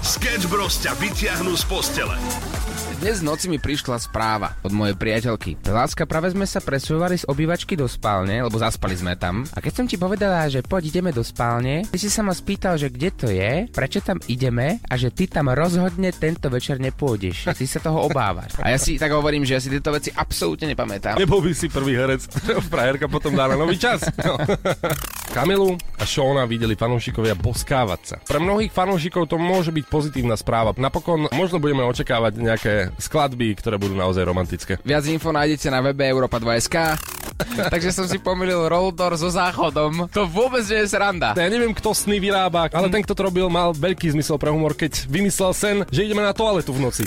Sketch Bros ťa vyťahnú z postele. Dnes v noci mi prišla správa od mojej priateľky. Láska, práve sme sa presúvali z obývačky do spálne, lebo zaspali sme tam. A keď som ti povedala, že poď ideme do spálne, ty si sa ma spýtal, že kde to je, prečo tam ideme a že ty tam rozhodne tento večer nepôjdeš. A ty sa toho obávaš. A ja si tak hovorím, že ja si tieto veci absolútne nepamätám. Nebol by si prvý herec, frajerka potom dá na nový čas. No. Kamilu a Šóna videli fanúšikovia boskávať sa. Pre mnohých fanúšikov to môže byť pozitívna správa. Napokon možno budeme očakávať nejaké skladby, ktoré budú naozaj romantické. Viac info nájdete na webe Europa 2.sk. Takže som si pomýlil Roldor so záchodom. To vôbec nie je sranda. Ja neviem, kto sny vyrába, ale ten, kto to robil, mal veľký zmysel pre humor, keď vymyslel sen, že ideme na toaletu v noci.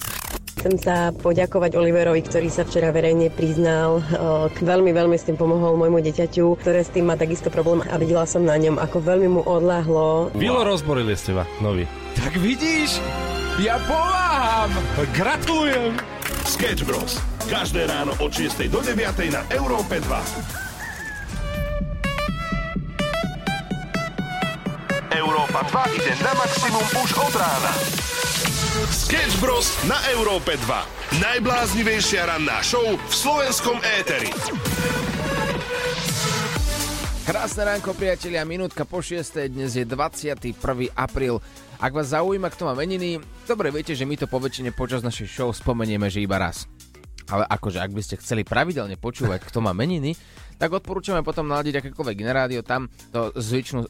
Chcem sa poďakovať Oliverovi, ktorý sa včera verejne priznal. Veľmi, veľmi s tým pomohol môjmu deťaťu, ktoré s tým má takisto problém a videla som na ňom, ako veľmi mu odľahlo. Vilo rozborili ste ma, nový. Tak vidíš? Ja pomáham! Gratulujem! Sketch Bros. Každé ráno od 6 do 9 na Európe 2. Európa 2 ide na maximum už od rána. Sketch Bros. Na Európe 2. Najbláznivejšia ranná show v slovenskom éteri. Krásne ránko, priatelia, minútka po 6. Dnes je 21. apríl. Ak vás zaujíma, kto má meniny, dobre viete, že my to poväčšine počas našej show spomenieme, že iba raz. Ale akože, ak by ste chceli pravidelne počúvať, kto má meniny, tak odporúčame potom naladiť akékoľvek iné rádio, tam to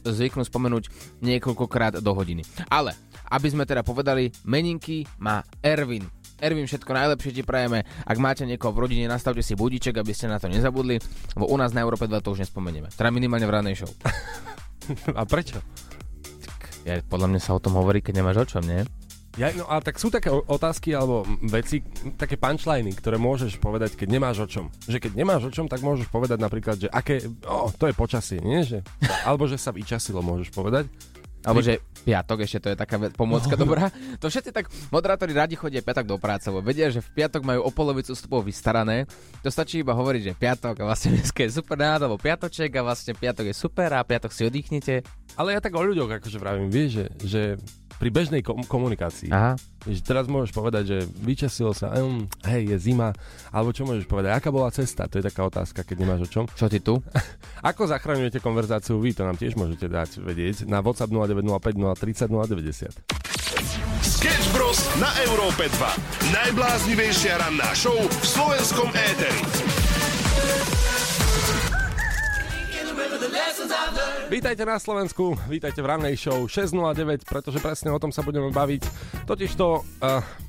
zvyknú spomenúť niekoľkokrát do hodiny. Ale, aby sme teda povedali, meninky má Ervin. Ervin, všetko najlepšie ti prajeme. Ak máte niekoho v rodine, nastavte si budíček, aby ste na to nezabudli, lebo u nás na Európe 2 to už nespomenieme. Teda minimálne v ranej show. A prečo? Ja, podľa mňa sa o tom hovorí, keď nemáš o čom, nie? Ja, no a tak sú také otázky alebo veci, také punchliny, ktoré môžeš povedať, keď nemáš o čom. Že keď nemáš o čom, tak môžeš povedať napríklad, že aké, to je počasie, nie? Že, alebo že sa vyčasilo, môžeš povedať. Alebo že piatok, ešte to je taká pomôcka dobrá. To všetci tak, moderátori radi chodia piatok do práce, lebo vedia, že v piatok majú o polovicu vstupov vystarané. To stačí iba hovoriť, že piatok a vlastne dneska je super nád, alebo piatoček a vlastne piatok je super a piatok si oddychnete. Ale ja tak o ľuďoch akože vravím, vieš, že pri bežnej komunikácii. Aha. Že teraz môžeš povedať, že vyčasilo sa, hej, je zima, alebo čo môžeš povedať, aká bola cesta, to je taká otázka, keď nemáš o čom. Čo ty tu? Ako zachraňujete konverzáciu vy, to nám tiež môžete dať vedieť na WhatsApp 0905 030 090. Sketch Bros. Na Európe 2. Najbláznivejšia ranná show v slovenskom éteri. Vítajte na Slovensku, vítajte v rannej show 6.09, pretože presne o tom sa budeme baviť. Totižto,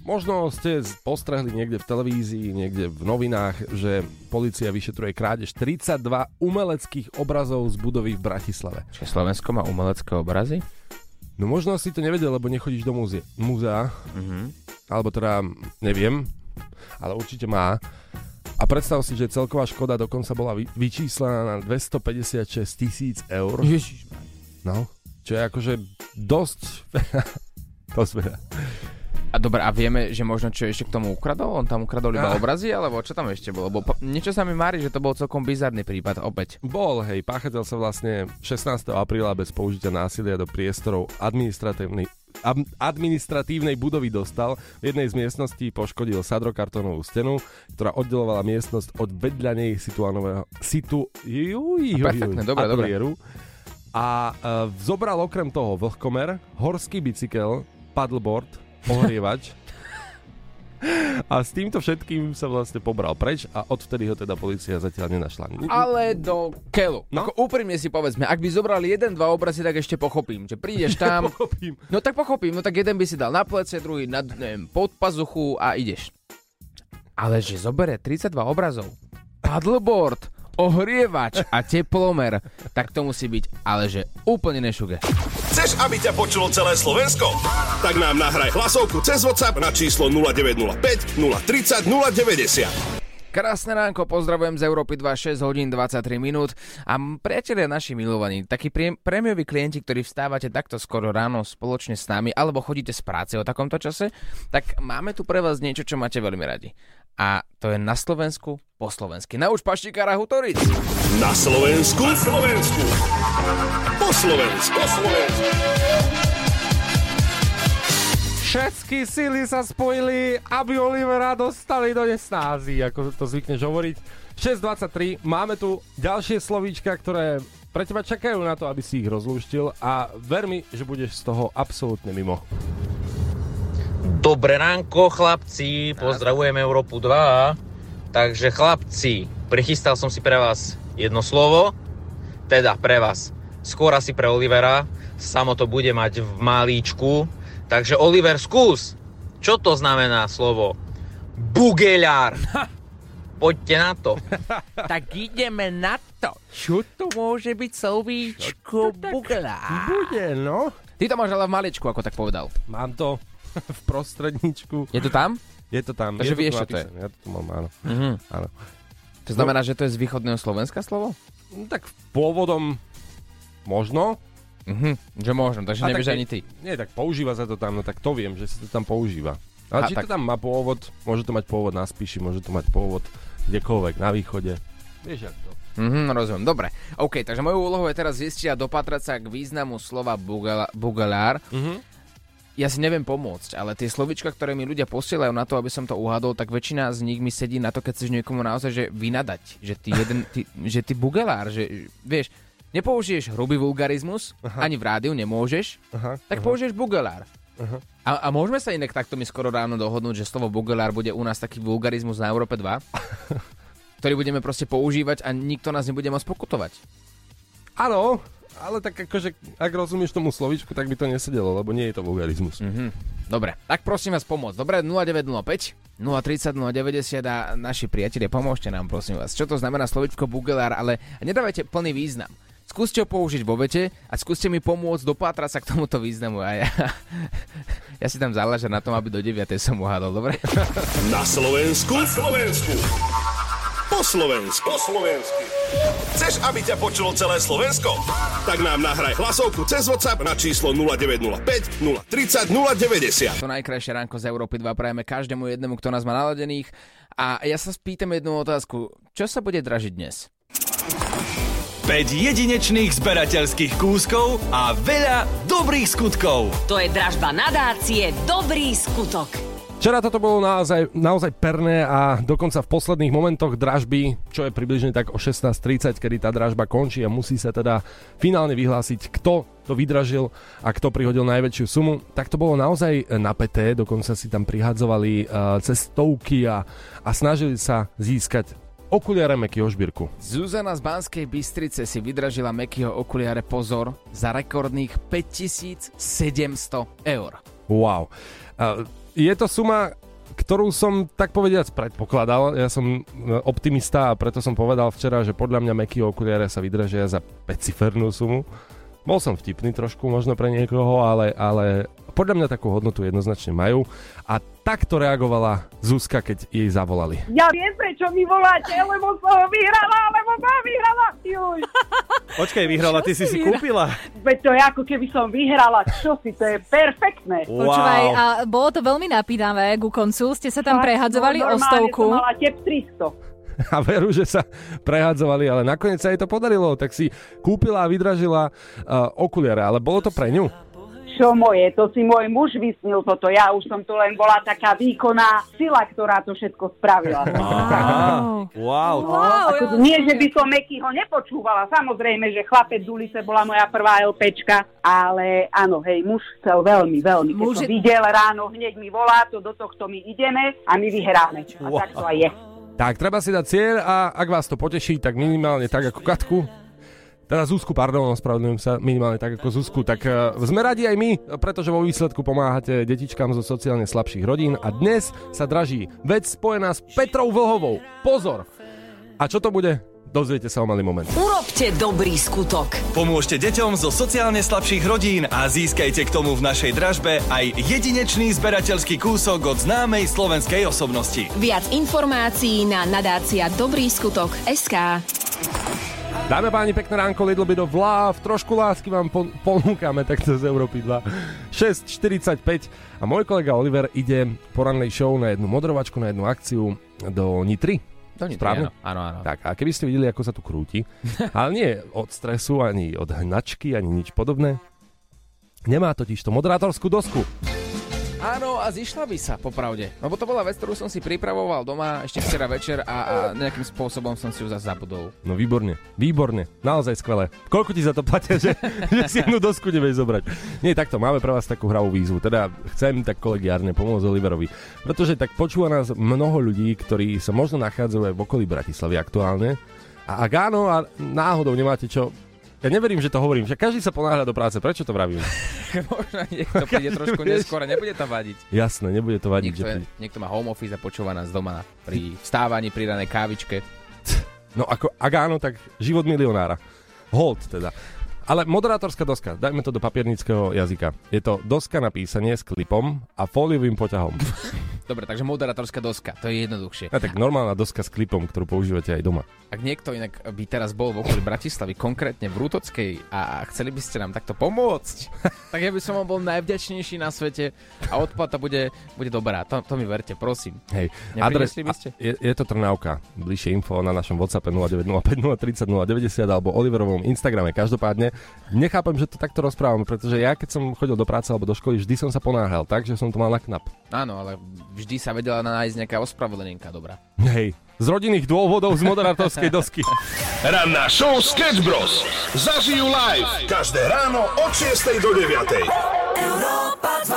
možno ste postrehli niekde v televízii, niekde v novinách, že polícia vyšetruje krádež 32 umeleckých obrazov z budovy v Bratislave. Čiže Slovensko má umelecké obrazy? No možno si to nevedel, lebo nechodíš do múzea, alebo teda neviem, ale určite má. A predstav si, že celková škoda dokonca bola vyčíslená na 256 000 eur. Ježišmaj. No, čo je akože dosť veľa. Dosť veľa. A dobre, a vieme, že možno čo ešte k tomu ukradol? On tam ukradol iba obrazy, alebo čo tam ešte bolo? Bo niečo sa mi mári, že to bol celkom bizarný prípad opäť. Bol, hej, páchateľ sa vlastne 16. apríla bez použitia násilia do priestorov administratívnej budovy dostal. V jednej z miestností poškodil sadrokartónovú stenu, ktorá oddelovala miestnosť od vedľa nej ateliéru. A zobral okrem toho vlhkomer, horský bicykel, paddleboard, ohrievač a s týmto všetkým sa vlastne pobral preč a odvtedy ho teda polícia zatiaľ nenašla. Ale do keľu. No? Ako úprimne si povedzme, ak by zobrali 1-2 obrazy, tak ešte pochopím, že prídeš tam. No tak jeden by si dal na plece, druhý na, neviem, pod pazuchu a ideš. Ale že zoberie 32 obrazov, paddleboard, ohrievač a teplomer, tak to musí byť ale že úplne nešuge. Chceš, aby ťa počulo celé Slovensko? Tak nám nahraj hlasovku cez WhatsApp na číslo 0905 030 090. Krásne ránko, pozdravujem z Európy 2, 6 hodín 23 minút a priatelia naši milovaní, takí prémioví klienti, ktorí vstávate takto skoro ráno spoločne s nami alebo chodíte z práce o takomto čase, tak máme tu pre vás niečo, čo máte veľmi radi. A to je na Slovensku po slovensky. Nauč paštikára hutoriť. Na Slovensku? Na Slovensku. Po slovensku. Po slovensku. Všetky síly sa spojili, aby Olivera dostali do nesnází, ako to zvykneš hovoriť. 6.23, máme tu ďalšie slovíčka, ktoré pre teba čakajú na to, aby si ich rozlúštil, a ver mi, že budeš z toho absolútne mimo. Dobré ránko, chlapci, pozdravujeme Európu 2. Takže chlapci, prichystal som si pre vás jedno slovo, teda pre vás, skôr asi pre Olivera, samo to bude mať v malíčku. Takže Oliver, skús, čo to znamená slovo bugeľár? Poďte na to. Tak ideme na to. Čo to môže byť slovíčko bugeľár? Bude, no. Ty to máš ale v maličku, ako tak povedal. Mám to v prostredničku. Je to tam? Je to tam. Takže vieš, čo to je. Ja to tu mám, áno. Mm-hmm. Áno. To znamená, že to je z východného Slovenska slovo? No, tak pôvodom možno. Mhm, že možno, takže nevieš ani ty. Nie, tak používa sa to tam, no tak to viem, že sa to tam používa. Ale či to tam má pôvod, môže to mať pôvod na Spiši, môže to mať pôvod kdekoľvek, na východe. Vieš, jak to. Mhm, rozumiem, dobre. OK, takže mojou úlohou je teraz zistiť a dopatrať sa k významu slova bugeľár. Mhm. Ja si neviem pomôcť, ale tie slovíčka, ktoré mi ľudia posielajú na to, aby som to uhadol, tak väčšina z nich mi sedí na to, keď chceš niekomu naozaj že vynadať, že ty bugeľár, že vieš, nepoužiješ hrubý vulgarizmus, aha, ani v rádiu nemôžeš, aha, tak použiješ bugeľár. A môžeme sa inak takto mi skoro ráno dohodnúť, že slovo bugeľár bude u nás taký vulgarizmus na Európe 2, ktorý budeme proste používať a nikto nás nebude môcť pokutovať. Áno, ale tak akože, ak rozumieš tomu slovíčku, tak by to nesedelo, lebo nie je to vulgarizmus. Mhm. Dobre, tak prosím vás pomôcť. Dobre, 0905 030 090 a naši priatelia, pomôžte nám, prosím vás. Čo to znamená slovíčko bugeľár, ale nedávajte plný význam. Skúste ho použiť vo vete a skúste mi pomôcť dopátrať sa k tomuto významu. A ja si tam záležam na tom, aby do 9. som uhádol, dobre? Na Slovensku? Na Slovensku. Po slovensku. Po slovensky. Chceš, aby ťa počulo celé Slovensko? Tak nám nahraj hlasovku cez WhatsApp na číslo 0905 030 090. To najkrajšie ránko z Európy 2 prajeme každému jednému, kto nás má naladených. A ja sa spýtam jednu otázku. Čo sa bude dražiť dnes? 5 jedinečných zberateľských kúskov a veľa dobrých skutkov. To je dražba nadácie Dobrý skutok. Včera toto bolo naozaj perné a dokonca v posledných momentoch dražby, čo je približne tak o 16.30, kedy tá dražba končí a musí sa teda finálne vyhlásiť, kto to vydražil a kto prihodil najväčšiu sumu, tak to bolo naozaj napäté. Dokonca si tam prihadzovali cestovky a snažili sa získať okuliare Mekyho Žbírku. Zuzana z Banskej Bystrice si vydražila Mekyho okuliare, pozor, za rekordných 5 700 €. Wow. Je to suma, ktorú som tak povediac predpokladal. Ja som optimista a preto som povedal včera, že podľa mňa Mekyho okuliare sa vydražia za 5-cifernú sumu. Bol som vtipný trošku možno pre niekoho, ale podľa mňa takú hodnotu jednoznačne majú. A takto reagovala Zuzka, keď jej zavolali. Ja viem, prečo mi voláte, lebo som vyhrala už. Počkaj, vyhrala, ty si kúpila. Veď to je ako keby som vyhrala, čo si, to je perfektné. Wow. Počúvaj, a bolo to veľmi napínavé, ku koncu ste sa tam prehadzovali o stovku. Normálne som mala tep 300. A veru, že sa prehadzovali, ale nakoniec sa jej to podarilo, tak si kúpila a vydražila okuliare, ale bolo to pre ňu. Čo moje, to si môj muž vysnil toto, ja už som tu len bola taká výkonná sila, ktorá to všetko spravila. Wow. Ako, nie, že by som Mekyho nepočúvala, samozrejme, že Chlapec z ulice bola moja prvá LPčka, ale áno, hej, muž chcel veľmi, keď som videl ráno, hneď mi volá, to do tohto my ideme a my vyhráme. A tak to aj je. Tak, treba si dať cieľ a ak vás to poteší, tak minimálne tak ako Katku, teda Zuzku, pardon, ospravedlňujem sa, minimálne tak ako Zuzku, tak sme radi aj my, pretože vo výsledku pomáhate detičkám zo sociálne slabších rodín a dnes sa draží vec spojená s Petrou Vlhovou. Pozor! A čo to bude? Dozviete sa o malý moment. Urobte dobrý skutok. Pomôžte deťom zo sociálne slabších rodín a získajte k tomu v našej dražbe aj jedinečný zberateľský kúsok od známej slovenskej osobnosti. Viac informácií na nadácia Dobrý skutok SK. Dáme páni pekné ránko, Lidl Bit of Love, trošku lásky vám ponúkame takto z Európy 2. 6.45 a môj kolega Oliver ide po rannej show na jednu moderovačku, na jednu akciu do Nitry. Správne? Áno. Tak, a keby ste videli, ako sa tu krúti, ale nie od stresu, ani od hnačky, ani nič podobné, nemá totiž to moderátorskú dosku. Áno, a zišla by sa, popravde. Lebo to bola vec, ktorú som si pripravoval doma ešte včera večer a nejakým spôsobom som si ju zase zabudol. No výborne, výborne, naozaj skvelé. Koľko ti za to platia, že si jednu dosku nevieš zobrať? Nie, takto, máme pre vás takú hravú výzvu, teda chcem tak kolegiárne pomôcť Oliverovi, pretože tak počúva nás mnoho ľudí, ktorí sa možno nachádzajú aj v okolí Bratislavy aktuálne. A ak áno, a náhodou nemáte čo... Ja neverím, že to hovorím, že každý sa ponáhľa do práce. Prečo to vravím? Možno niekto príde trošku neskôr, nebude to vadiť. Jasné, nebude to vadiť. Niekto má home office a počúva nás doma pri vstávaní, pri ranej kávičke. No ako, ak áno, tak život milionára. Hold teda. Ale moderátorská doska, dajme to do papiernického jazyka. Je to doska na písanie s klipom a fóliovým poťahom. Dobre, takže moderátorská doska, to je jednoduchšie. A tak normálna doska s klipom, ktorú používate aj doma. Ak niekto inak by teraz bol v okolí Bratislavy, konkrétne v Rútockej a chceli by ste nám takto pomôcť, tak ja by som vám bol najvďačnejší na svete a odplata bude dobrá. To mi verte, prosím. Hej, adres, je to Trnávka. Bližšie info na našom WhatsAppe 0905 030 090 alebo Oliverovom Instagrame. Každopádne, nechápam, že to takto rozprávam, pretože ja keď som chodil do práce alebo do školy, vždy som sa ponáhľal, takže som to mal na knap. Áno, ale vždy sa vedela nájsť nejaká ospravedlnenka dobrá. Hej, z rodinných dôvodov z moderátorskej dosky. Ranná show Sketch Bros. Zažijú live každé ráno od 6 do 9. Európa 2.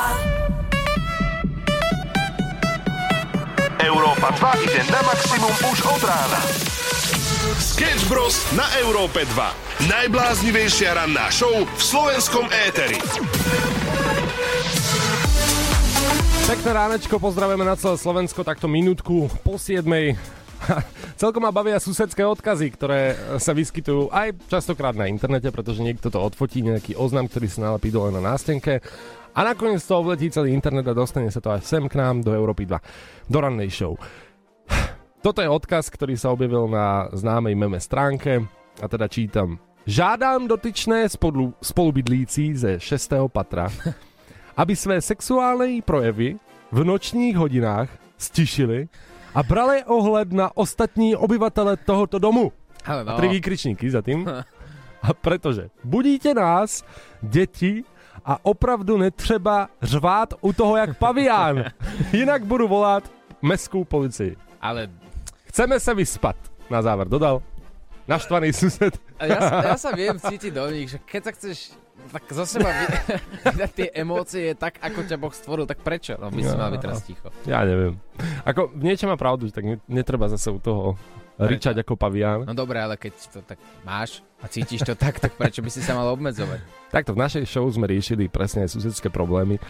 Európa 2 ide na maximum už od rána. Sketch Bros. Na Európe 2. Najbláznivejšia ranná show v slovenskom éteri. Pekné ránečko, pozdravujeme na celé Slovensko, takto minútku po 7. Celkom ma bavia susedské odkazy, ktoré sa vyskytujú aj častokrát na internete, pretože niekto to odfotí, nejaký oznam, ktorý sa nalepí dole na nástenke a nakoniec to obletí celý internet a dostane sa to aj sem k nám do Európy 2, do rannej show. Toto je odkaz, ktorý sa objavil na známej meme stránke a teda čítam. Žádám dotyčné spolubydlící ze 6. patra, aby své sexuální projevy v nočních hodinách stišili a brali ohled na ostatní obyvatele tohoto domu. No. A 3 výkričníky za tým. A protože budíte nás, děti, a opravdu netřeba řvát u toho jak pavián. Jinak budu volat mestskou policii. Ale chceme se vyspat. Na záver dodal naštvaný sused. Ja sa viem cítiť do nich, že keď sa chceš tak zo seba vydať tie emócie tak, ako ťa Boh stvoril, tak prečo? No by si mal byť teraz ticho. Ja neviem. Ako v niečom má pravdu, tak netreba zase u toho ričať ako pavián. No dobre, ale keď to tak máš a cítiš to tak prečo by si sa mal obmedzovať? Takto, v našej show sme riešili presne aj susedské problémy.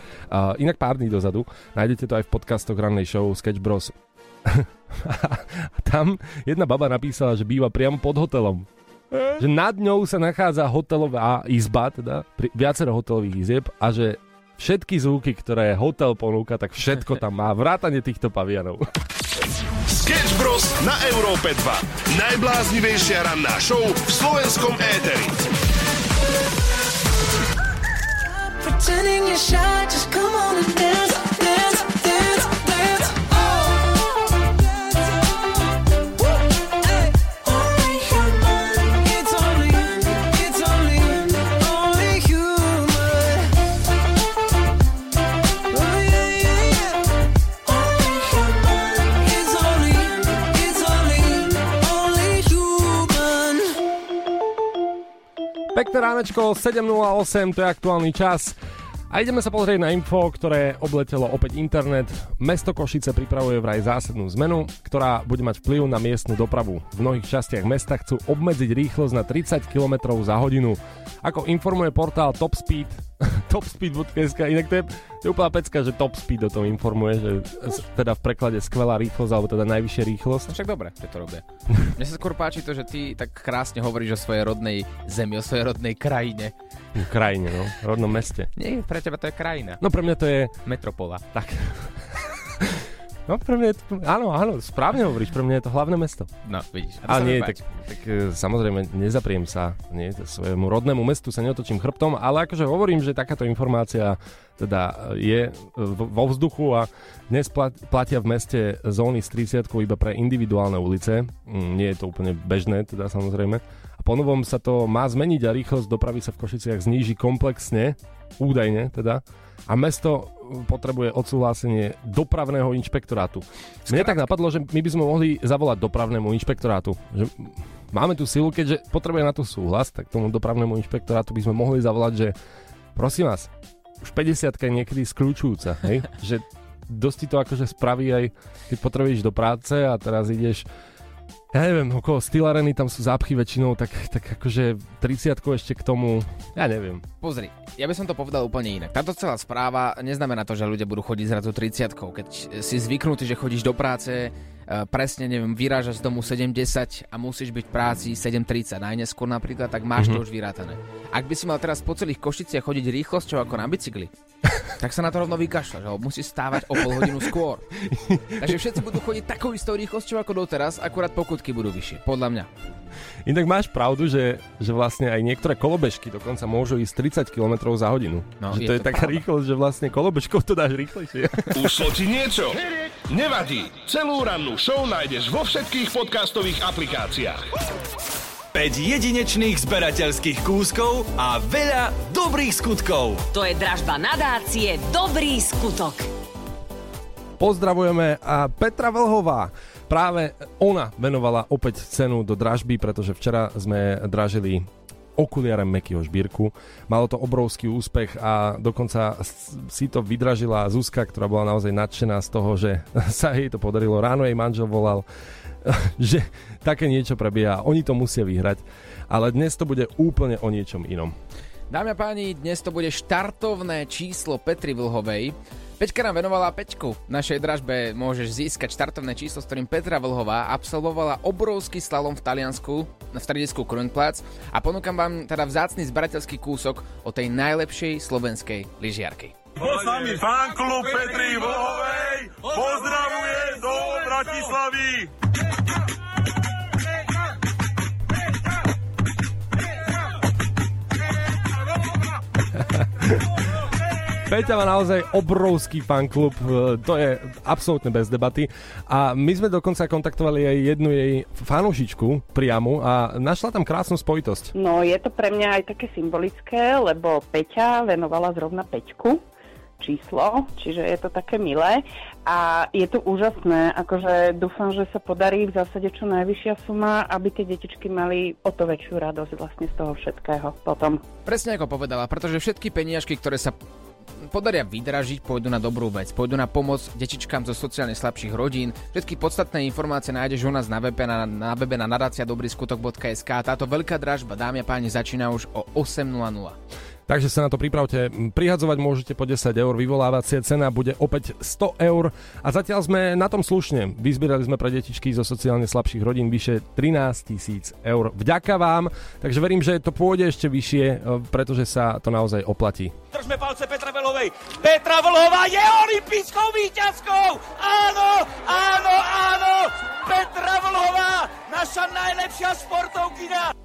Inak pár dní dozadu, nájdete to aj v podcastoch rannej show Sketch Bros. A tam jedna baba napísala, že býva priamo pod hotelom. Že nad ňou sa nachádza hotelová izba, teda viacero hotelových izieb a že všetky zvuky, ktoré hotel ponúka, tak všetko tam má, vrátane týchto pavianov. Sketch Bros. Na Európe 2. Najbláznivejšia ranná show v slovenskom éteri. Pekné ránečko, 7.08, to je aktuálny čas. A ideme sa pozrieť na info, ktoré obletelo opäť internet. Mesto Košice pripravuje vraj zásadnú zmenu, ktorá bude mať vplyv na miestnu dopravu. V mnohých častiach mesta chcú obmedziť rýchlosť na 30 km za hodinu. Ako informuje portál TopSpeed, topspeed.sk, inak to je úplná pecka, že TopSpeed o tom informuje, že teda v preklade skvelá rýchlosť, alebo teda najvyššia rýchlosť. No však dobre, že to robia. Mne sa skôr páči to, že ty tak krásne hovoríš o svojej rodnej zemi, o svojej rodnej krajine. Krajine, no. Rodnom meste. Nie, pre teba to je krajina. No pre mňa to je... Metropola. Tak. No pre mňa je to... Áno, správne hovoríš, pre mňa je to hlavné mesto. No, vidíš. A nie, tak samozrejme nezapriem sa, nie, svojemu rodnému mestu sa neotočím chrbtom, ale akože hovorím, že takáto informácia teda je vo vzduchu a dnes platia v meste zóny s 30 iba pre individuálne ulice. Nie je to úplne bežné, teda samozrejme. A po novom sa to má zmeniť a rýchlosť dopravy sa v Košiciach zníži komplexne údajne teda, a mesto potrebuje odsúhlasenie dopravného inšpektorátu. Mne tak napadlo, že my by sme mohli zavolať dopravnému inšpektorátu. Že máme tu silu, keďže potrebuje na to súhlas, tak tomu dopravnému inšpektorátu by sme mohli zavolať, že prosím vás, už 50-ka je niekedy skľúčujúca, hej? Že dosť ti to akože spraví aj, keď potrebuješ do práce a teraz ideš, ja neviem, okolo Stylareny, tam sú zápchy väčšinou, tak akože 30-ko ešte k tomu, ja neviem. Pozri, ja by som to povedal úplne inak. Táto celá správa neznamená to, že ľudia budú chodiť zrazu 30-kou. Keď si zvyknutý, že chodíš do práce, presne, neviem, vyrážaš z domu 7:10 a musíš byť v práci 7:30 najneskôr napríklad, tak máš to už vyrátané. Ak by si mal teraz po celých Košiciach chodiť rýchlosťou ako na bicykli, tak sa na to rovno vykašľaš, musíš stávať o pol hodinu skôr. Takže všetci budú chodiť takou istou rýchlosťou ako doteraz, akurát pokutky budú vyššie, podľa mňa. Inak máš pravdu, že vlastne aj niektoré kolobežky dokonca môžu ísť 30 km za hodinu. No, že je to taká rýchlosť, že vlastne kolobežkou to dáš rýchlejšie. Ušlo ti niečo? Nevadí, celú rannú show nájdeš vo všetkých podcastových aplikáciách. 5 jedinečných zberateľských kúskov a veľa dobrých skutkov. To je dražba nadácie Dobrý skutok. Pozdravujeme a Petra Vlhová. Práve ona venovala opäť cenu do dražby, pretože včera sme dražili okuliare Mekyho Žbírku. Malo to obrovský úspech a dokonca si to vydražila Zuzka, ktorá bola naozaj nadšená z toho, že sa jej to podarilo. Ráno jej manžel volal, že také niečo prebieha. Oni to musia vyhrať, ale dnes to bude úplne o niečom inom. Dámy a páni, dnes to bude štartovné číslo Petry Vlhovej. Peťka nám venovala Peťku. V našej dražbe môžeš získať štartovné číslo, s ktorým Petra Vlhová absolvovala obrovský slalom v Taliansku, v stredisku Kronplatz, a ponúkam vám teda vzácny zberateľský kúsok o tej najlepšej slovenskej lyžiarke. Bol s nami fanklub Petry Vlhovej. Pozdravuje do Bratislavy. Peťa má naozaj obrovský fanklub, to je absolútne bez debaty, a my sme dokonca kontaktovali aj jednu jej fanúšičku priamu a našla tam krásnu spojitosť. No je to pre mňa aj také symbolické, lebo Peťa venovala zrovna Peťku číslo, čiže je to také milé a je to úžasné, akože dúfam, že sa podarí v zásade čo najvyššia suma, aby tie detičky mali o to väčšiu radosť vlastne z toho všetkého potom. Presne ako povedala, pretože všetky peniažky, ktoré sa podaria vydražiť, pôjdu na dobrú vec, pôjdu na pomoc detičkám zo sociálne slabších rodín. Všetky podstatné informácie nájdeš u nás na webe na nadáciadobryskutok.sk. Táto veľká dražba, dámy a páni, začína už o 8:00. Takže sa na to pripravte. Prihadzovať môžete po 10 €, vyvolávacia cena bude opäť 100 €. A zatiaľ sme na tom slušne. Vyzbierali sme pre detičky zo sociálne slabších rodín vyše 13 000 €. Vďaka vám. Takže verím, že to pôjde ešte vyššie, pretože sa to naozaj oplatí. Držme palce Petra Vlhovej. Petra Vlhová je olympijskou víťazkou. Áno, áno, áno. Petra Vlhová, naša najlepšia športovkyňa.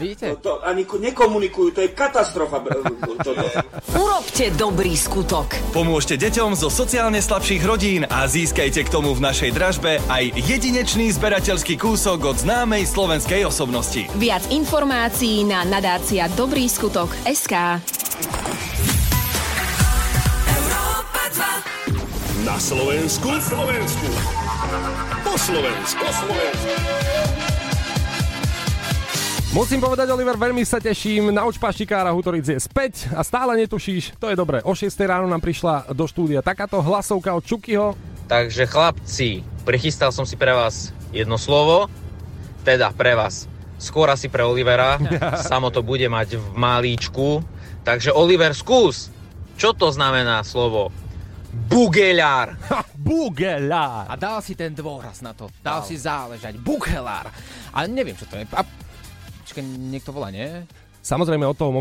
Vidíte? To ani nekomunikujú, to je katastrofa. Urobte dobrý skutok. Pomôžte deťom zo sociálne slabších rodín a získajte k tomu v našej dražbe aj jedinečný zberateľský kúsok od známej slovenskej osobnosti. Viac informácií na nadácia Dobrý skutok SK. Europa 2. Na Slovensku. Na Slovensku. Po Slovensku. Po Slovensku. Musím povedať, Oliver, veľmi sa teším. Nauč paštikára Hutoric je späť a stále netušíš. To je dobré. O 6 ráno nám prišla do štúdia takáto hlasovka od Čukyho. Takže chlapci, prichystal som si pre vás jedno slovo. Teda pre vás. Skôr asi pre Olivera. Samo to bude mať v malíčku. Takže Oliver, skús. Čo to znamená slovo? Bugeľár. Bugeľár. A dal si ten dôraz na to. Dal si záležať. Bugeľár. Ale neviem, čo to je. Keď niekto volá, nie? Samozrejme od toho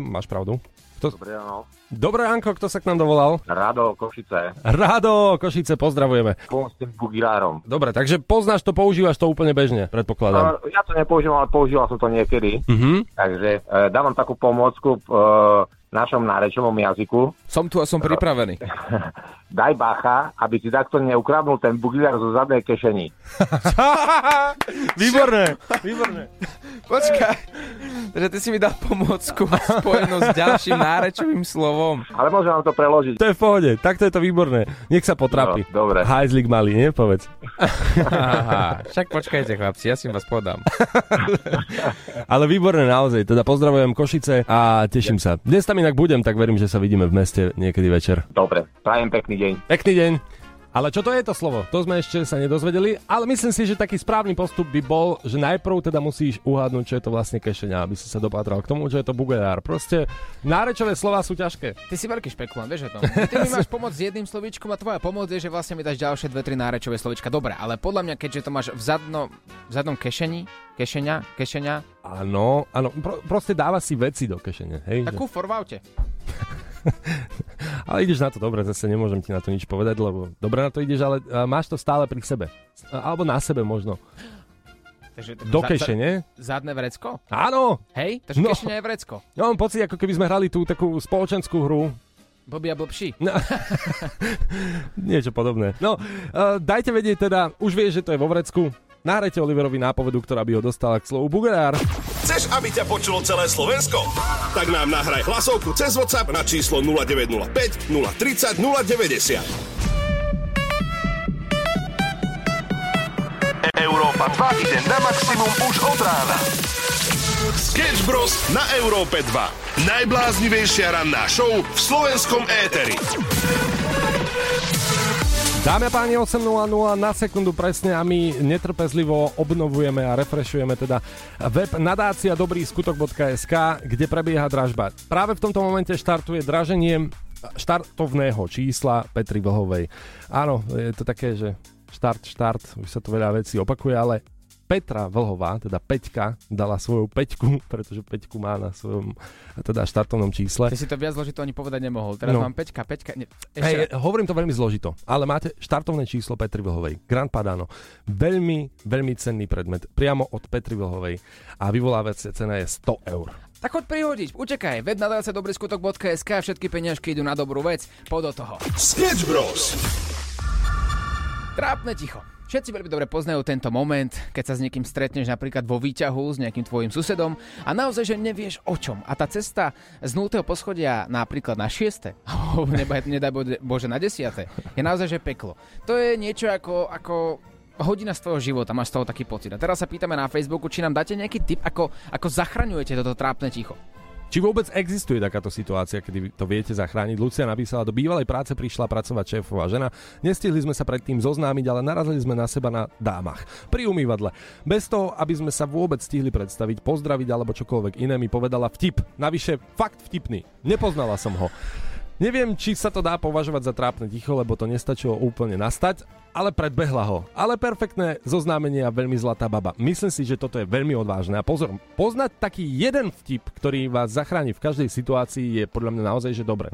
máš pravdu. Kto... Dobre, áno. Dobre, Anko, kto sa k nám dovolal? Rado, Košice. Rado, Košice, pozdravujeme. Pomôžte s bugilárom. Dobre, takže poznáš to, používaš to úplne bežne, predpokladám. Ja to nepoužívam, ale používal som to niekedy. Takže dávam takú pomôcku našom nárečovom jazyku. Som tu a som pripravený. Daj bacha, aby ti takto neukradnul ten bugľar zo zadnej kešení. Výborné, výborné. Počkaj, že ty si mi dal pomôcku spojenú s ďalším nárečovým slovom. Ale môžem vám to preložiť. To je v pohode, takto je to výborné. Nech sa potrapi. No, dobre. Hajzlik malý, nie? Povedz. Aha, však počkajte, chlapci, ja si vás podám. Ale výborné naozaj, teda pozdravujem Košice a teším sa. Dnes tam inak budem, tak verím, že sa vidíme v meste niekedy večer. Dobre, prajem pekný deň. Pekný deň. Ale čo to je to slovo? To sme ešte sa nedozvedeli, ale myslím si, že taký správny postup by bol, že najprv teda musíš uhádnuť, čo je to vlastne kešenia, aby si sa dopátral k tomu, že je to bugajár. Proste nárečové slová sú ťažké. Ty si veľký špekulant, vieš o tom. Ty mi máš pomôcť s jedným slovíčkom a tvoja pomoc je, že vlastne mi dáš ďalšie 2-3 nárečové slovíčka. Dobre, ale podľa mňa, keďže to máš v zadnom kešení, kešenia. Áno, áno, proste dáva si veci do kešenia, hej. Takú for v aute. Ale ideš na to dobre, zase nemôžem ti na to nič povedať, lebo dobre na to ideš, ale máš to stále pri sebe. Alebo na sebe možno. Takže do kešene. Zadné vrecko? Áno! Hej, takže no. Kešenia je vrecko. Ja mám pocit, ako keby sme hrali tú takú spoločenskú hru. Bobby a blbší. No. Niečo podobné. No, dajte vedieť teda, už vieš, že to je vo vrecku. Nahrajte Oliverovi nápovedu, ktorá by ho dostala k slovu bugerár. Chceš, aby ťa počulo celé Slovensko? Tak nám nahraj hlasovku cez WhatsApp na číslo 0905 030 090. Európa 2 ide na maximum už od rána. Sketch Bros. Na Európe 2. Najbláznivejšia ranná show v slovenskom éteri. Dámy a páni, 8.00 na sekundu presne a my netrpezlivo obnovujeme a refreshujeme teda web nadácia dobrýskutok.sk, kde prebieha dražba. Práve v tomto momente štartuje draženie štartovného čísla Petry Vlhovej. Áno, je to také, že štart, už sa to veľa vecí opakuje, ale Petra Vlhová, teda Peťka, dala svoju Peťku, pretože Peťku má na svojom teda štartovnom čísle. Ty si to viac zložito ani povedať nemohol. Teraz no. Mám Peťka. Ne, hej, hovorím to veľmi zložito, ale máte štartovné číslo Petry Vlhovej. Grand Padano. Veľmi, veľmi cenný predmet. Priamo od Petry Vlhovej. A vyvolávacia cena je 100 eur. Tak choď prihodiť. Utekaj. Web nadácia dobrý skutok.sk. Všetky peniažky idú na dobrú vec. Poď do toho. Sketch Bros. Trápne ticho. Všetci veľmi dobre poznajú tento moment, keď sa s niekým stretneš napríklad vo výťahu s nejakým tvojim susedom a naozaj, že nevieš o čom. A tá cesta z 0. poschodia napríklad na 6. alebo nedaj Bože na 10. je naozaj, že peklo. To je niečo ako hodina z tvojho života, máš z toho taký pocit. A teraz sa pýtame na Facebooku, či nám dáte nejaký tip, ako zachraňujete toto trápne ticho. Či vôbec existuje takáto situácia, kedy to viete zachrániť? Lucia napísala, do bývalej práce prišla pracovať šéfová žena. Nestihli sme sa predtým zoznámiť, ale narazili sme na seba na dámach. Pri umývadle. Bez toho, aby sme sa vôbec stihli predstaviť, pozdraviť alebo čokoľvek iné, mi povedala vtip. Navyše fakt vtipný. Nepoznala som ho. Neviem, či sa to dá považovať za trápne ticho, lebo to nestačilo úplne nastať, ale predbehla ho. Ale perfektné zoznámenie a veľmi zlatá baba. Myslím si, že toto je veľmi odvážne. A pozor, poznať taký jeden vtip, ktorý vás zachráni v každej situácii, je podľa mňa naozaj, že dobré.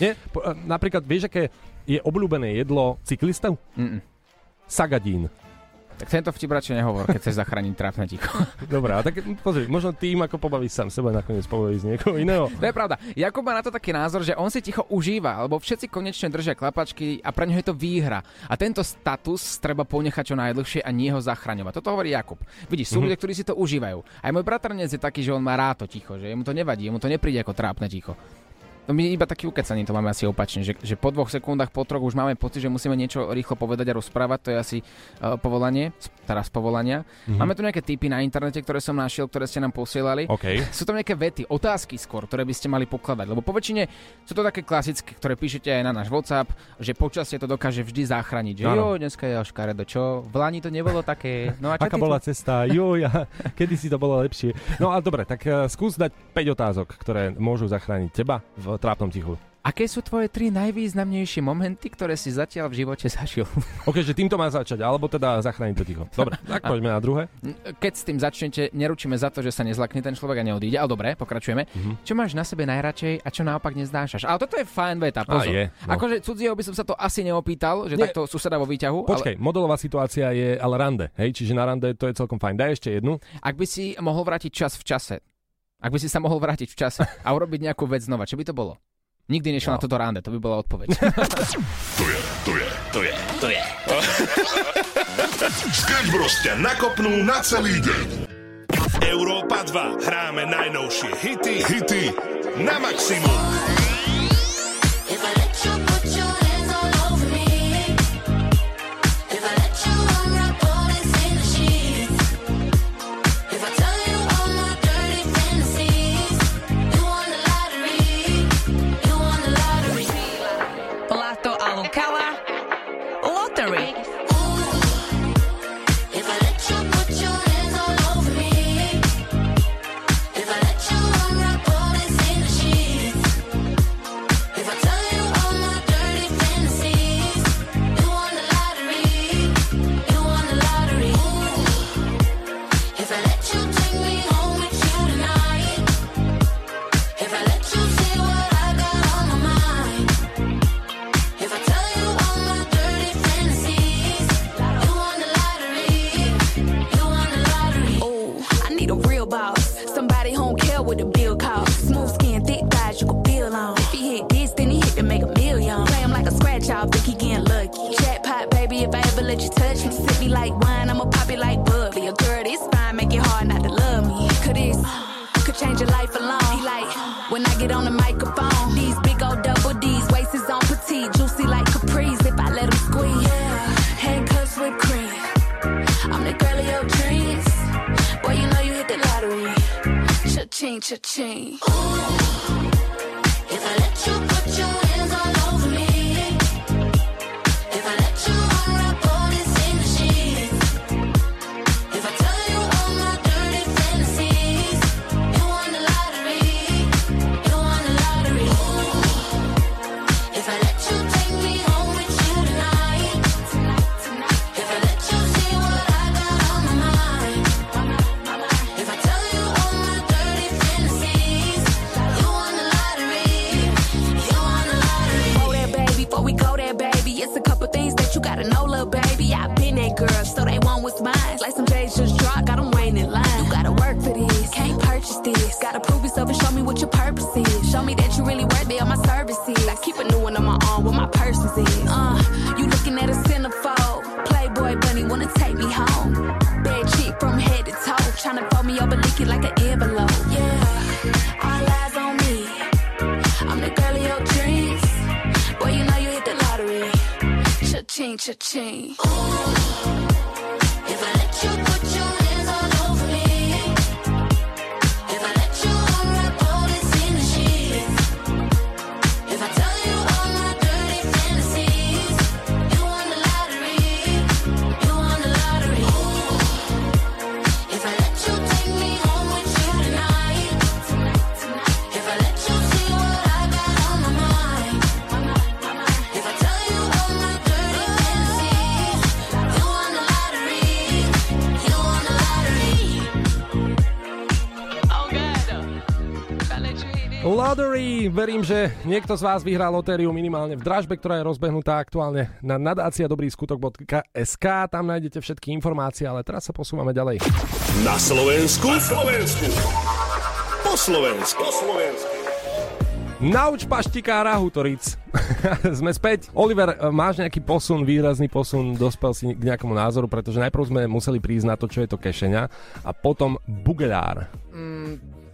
Nie? Napríklad, vieš, aké je obľúbené jedlo cyklistov? Sagadín. Tak tento vtip radšej nehovor, keď chceš zachrániť trápne ticho. Dobre, a tak pozri, možno tým, ako pobavíš sám seba, nakoniec pobavíš niekoho iného. To je pravda. Jakub má na to taký názor, že on si ticho užíva, lebo všetci konečne držia klapačky a pre ňo je to výhra. A tento status treba ponechať čo najdlhšie a nie ho zachraňovať. Toto hovorí Jakub. Vidíš, sú ľudia, ktorí si to užívajú. Aj môj bratranec je taký, že on má rád to ticho, že mu to nevadí, mu to nepríde ako trápne ticho. No my iba taký ukecaní to máme asi opačne, že po 2 sekúndach, po 3 už máme pocit, že musíme niečo rýchlo povedať a rozprávať, to je asi povolania. Máme tu nejaké tipy na internete, ktoré som našiel, ktoré ste nám posielali. Okay. Sú tam nejaké vety, otázky skôr, ktoré by ste mali pokladať, lebo po väčšine sú to také klasické, ktoré píšete aj na náš WhatsApp, že počasie to dokáže vždy zachrániť. Že jo, dneska je škaredo, čo? V lani to nebolo také. No a aká bola cesta? Jo, kedy si to bolo lepšie. No a dobre, tak skús dať 5 otázok, ktoré môžu zachrániť teba v trápnom tichu. Aké sú tvoje 3 najvýznamnejšie momenty, ktoré si zatiaľ v živote zažil? OK, že týmto má začať, alebo teda zachrániť to ticho. Dobre, tak poďme na druhé. Keď s tým začnete, neručíme za to, že sa nezlakne ten človek a neodíde. Ale dobre, pokračujeme. Čo máš na sebe najradšej a čo naopak neznášaš? Ale toto je fajn veta, pozor. No. Akože cudzieho by som sa to asi neopýtal, že nie. Takto suseda vo výťahu. Počkej, ale modelová situácia je ale rande, hej? Čiže na rande to je celkom fajn. Daj ešte jednu. Ak by si mohol vrátiť čas v čase, Ak by si sa mohol vrátiť v čase a urobiť nejakú vec znova, čo by to bolo? Nikdy nešiel na toto rande, to by bola odpoveď. To je. Sketch Bros ťa nakopnú na celý deň. Európa 2. Hráme najnovšie hity na maximum. Cha-ching. Verím, že niekto z vás vyhrá lotériu minimálne v dražbe, ktorá je rozbehnutá aktuálne na nadácia dobrý skutok.sk. Tam nájdete všetky informácie, ale teraz sa posúvame ďalej. Na Slovensku. Po Slovensku. Nauč paštikára Hutoric. Sme späť. Oliver, máš nejaký posun, výrazný posun, dospel si k nejakému názoru, pretože najprv sme museli prísť na to, čo je to kešenia a potom bugelár.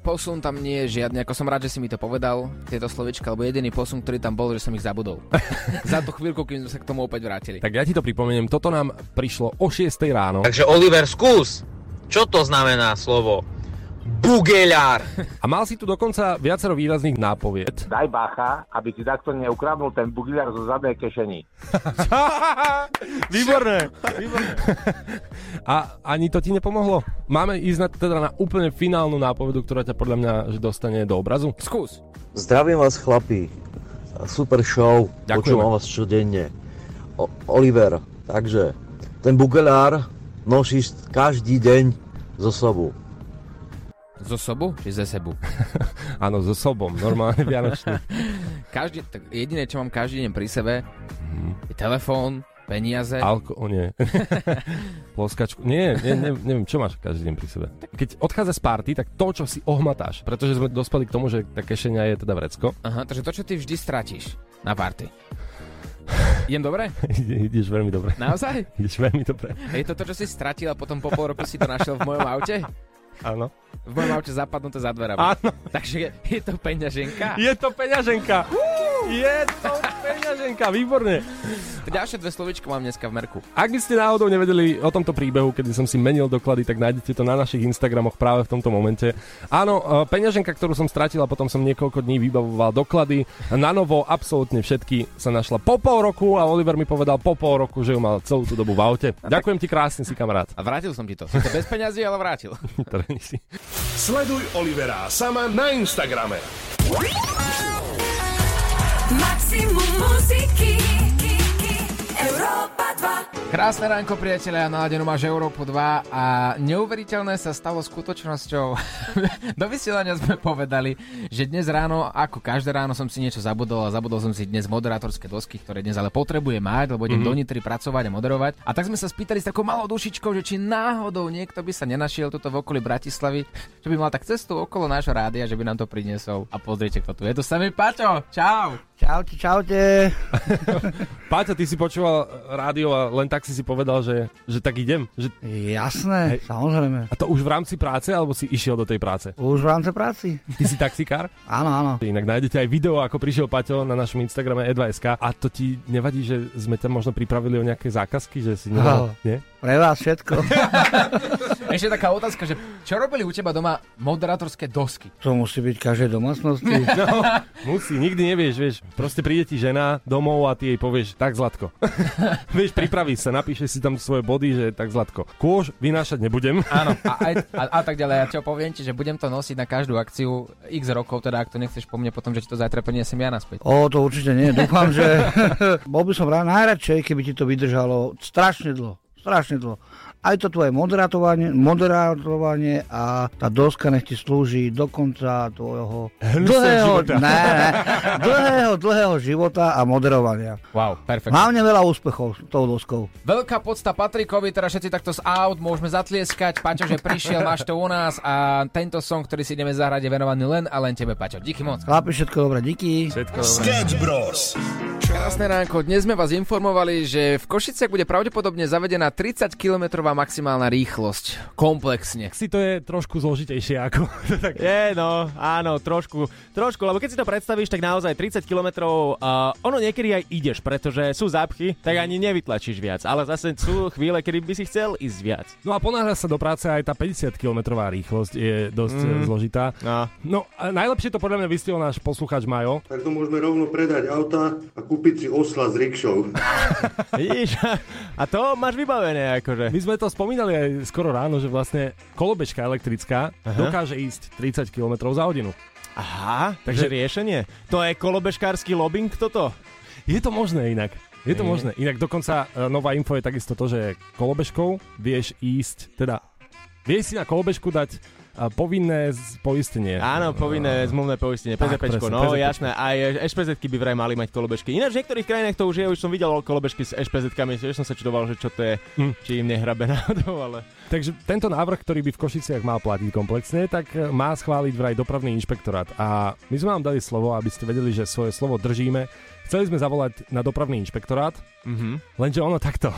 Posun tam nie je žiadny, ako som rád, že si mi to povedal, tieto slovička, lebo jediný posun, ktorý tam bol, že som ich zabudol. Za tú chvíľku, kým sme sa k tomu opäť vrátili. Tak ja ti to pripomeniem, toto nám prišlo o 6 ráno. Takže Oliver, skús, čo to znamená slovo bugeľár? A mal si tu dokonca viacero výrazných nápovied. Daj bacha, aby ti takto neukradnul ten bugeľár zo zadnej kešení. Výborné. A ani to ti nepomohlo? Máme ísť teda na úplne finálnu nápovedu, ktorá ťa podľa mňa že dostane do obrazu. Skús. Zdravím vás, chlapi. Super show. Ďakujeme. Počúvam vás čudenne. Oliver, takže ten bugeľár nosíš každý deň zo sobou. Zo sobou? Či ze sebou? Áno, zo sobom, normálne vianočný. Jediné, čo mám každý deň pri sebe, je telefón, Peniaze? Nie. Ploskačku. Nie, neviem, čo máš každý deň pri sebe. Keď odchádza z party, tak to, čo si ohmatáš, pretože sme dospeli k tomu, že tá kešenia je teda vrecko. Aha, takže to, čo ty vždy stratíš na party. Idem dobre? Ideš veľmi dobre. Naozaj? Ideš veľmi dobre. Je to to, čo si stratil a potom po pol roku si to našiel v mojom aute? Áno. V mojom aute zapadnuté za dverami. Áno. Takže je to peňaženka. Je to peňaženka. Je to peňaženka, výborne. Ďalšie dve slovíčka mám dneska v merku. Ak by ste náhodou nevedeli o tomto príbehu, kedy som si menil doklady, tak nájdete to na našich Instagramoch práve v tomto momente. Áno, peňaženka, ktorú som stratil a potom som niekoľko dní vybavoval doklady. Na novo, absolútne všetky, sa našla po pol roku a Oliver mi povedal po pol roku, že ju mal celú tú dobu v aute. Ďakujem ti krásne, si kamarát. A vrátil som ti to. Sice bez peňazí, ale vrátil. Sleduj Olivera sama na Instagrame. Maximum muziky Europa 2. Krásne ránko, priatelia, naladenú máš Európu 2 a neuveriteľné sa stalo skutočnosťou. Do vysielania sme povedali, že dnes ráno, ako každé ráno, som si niečo zabudol a zabudol som si dnes moderátorské dosky, ktoré dnes ale potrebujem mať, lebo idem do Nitry pracovať a moderovať. A tak sme sa spýtali s takou malou dušičkou, že či náhodou niekto by sa nenašiel tuto v okolí Bratislavy, že by mal tak cestu okolo nášho rádia, že by nám to priniesol. A pozrite, kto tu je. To samý Paťo. Čau. Čaute. Paťo, ty si počúval rádio a len tak si povedal, že tak idem. Že... Jasné, hej. Samozrejme. A to už v rámci práce, alebo si išiel do tej práce? Už v rámci práci. Ty si taxikár? Áno. Inak nájdete aj video, ako prišiel Paťo na našom Instagrame e2.sk. A to ti nevadí, že sme tam možno pripravili o nejaké zákazky? Že si nemal, nie? Pre vás všetko. Ešte taká otázka, že čo robili u teba doma moderátorské dosky? To musí byť každej domácnosti. No, musí, nikdy nevieš, vieš. Proste príde ti žena domov a ty jej povieš tak Zlatko. Vieš, pripravíš sa, napíšeš si tam svoje body, že tak Zlatko. Kôž vynášať nebudem. Áno, a tak ďalej. Ja čo poviem ti, že budem to nosiť na každú akciu x rokov, teda ak to nechceš po mne, potom že ti to zajtra poniesem ja naspäť. Ó, to určite nie. Dúfam, že bol by som najradšej, keby ti to vydržalo strašne dlho. Aj to tvoje moderátovanie a tá doska nech ti slúži do konca tvojho dlhého života a moderovania. Wow, perfekt. Hlavne veľa úspechov s tou doskou. Veľká podsta Patrikovi, teraz všetci takto z aut môžeme zatlieskať. Paťo, že prišiel, máš to u nás a tento song, ktorý si ideme zahrať, je venovaný len tebe, Paťo. Díky moc. Chlapi, všetko dobré, díky. Sketch Bros. Krásne ránko, dnes sme vás informovali, že v Košiciach bude pravdepodobne zavedená 30-kilometrová maximálna rýchlosť. Komplexne. Si to je trošku zložitejšie ako... áno, trošku, lebo keď si to predstavíš, tak naozaj 30 kilometrov, ono niekedy aj ideš, pretože sú zápchy, tak ani nevytlačíš viac, ale zase sú chvíle, kedy by si chcel ísť viac. No a ponáhľa sa do práce, aj tá 50 kilometrová rýchlosť je dosť zložitá. No a najlepšie to podľa mňa vystiel náš poslucháč Majo. Tak to môžeme rovno predať auta a kúpiť si osla s rikšou. Vidíš? A to máš vybavené, akože. My sme to spomínali aj skoro ráno, že vlastne kolobežka elektrická dokáže ísť 30 km za hodinu. Aha, takže riešenie. To je kolobežkársky lobbying toto? Je to možné inak. Inak dokonca nová info je takisto to, že kolobežkou vieš ísť, teda vieš si na kolobežku dať povinné poistenie. Áno, povinné zmluvné poistenie. PZPčko, no jasné. Aj ešpezetky by vraj mali mať kolobežky. Ináč v niektorých krajinách to už je, už som videl kolobežky s ešpezetkami, že som sa čudoval, že čo to je, či im nehrabe náhodou, ale... Takže tento návrh, ktorý by v Košiciach mal platiť komplexne, tak má schváliť vraj dopravný inšpektorát. A my sme vám dali slovo, aby ste vedeli, že svoje slovo držíme. Chceli sme zavolať na dopravný inšpektorát, lenže ono takto...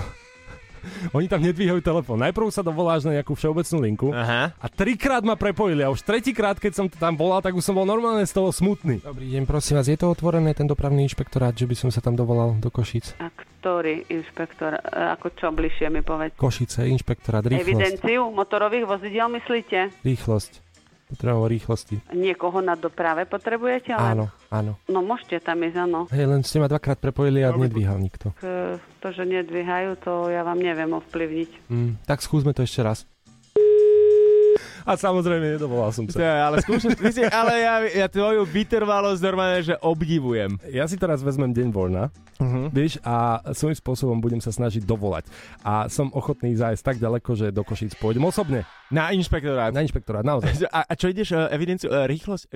Oni tam nedvíhajú telefón. Najprv sa dovoláš na nejakú všeobecnú linku. Aha. A trikrát ma prepojili a už tretíkrát, keď som tam volal, tak už som bol normálne z toho smutný. Dobrý deň, prosím vás, je to otvorené ten dopravný inšpektorát, že by som sa tam dovolal do Košíc? A ktorý inšpektor? Ako čo bližšie mi povedz? Košice, inšpektorát, rýchlosť. Evidenciu motorových vozidiel myslíte? Rýchlosť. Potrebujem rýchlosti. Niekoho na doprave potrebujete? Ale... Áno. No môžete tam ísť, áno. Hej, len ste ma dvakrát prepojili a nedvíhal nikto. To, že nedvíhajú, to ja vám neviem ovplyvniť. Tak skúsme to ešte raz. A samozrejme, nedovolal som sa. Ja, ale skúšam, ja tvoju vytrvalosť normálne, že obdivujem. Ja si teraz vezmem deň voľna, vieš, a svojím spôsobom budem sa snažiť dovolať. A som ochotný zájsť tak ďaleko, že do Košíc pôjdem osobne. Na inšpektorát, naozaj. A čo ideš? Evidenciu? Rýchlosť?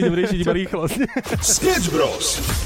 Idem riešiť iba rýchlosť. Sketch Bros.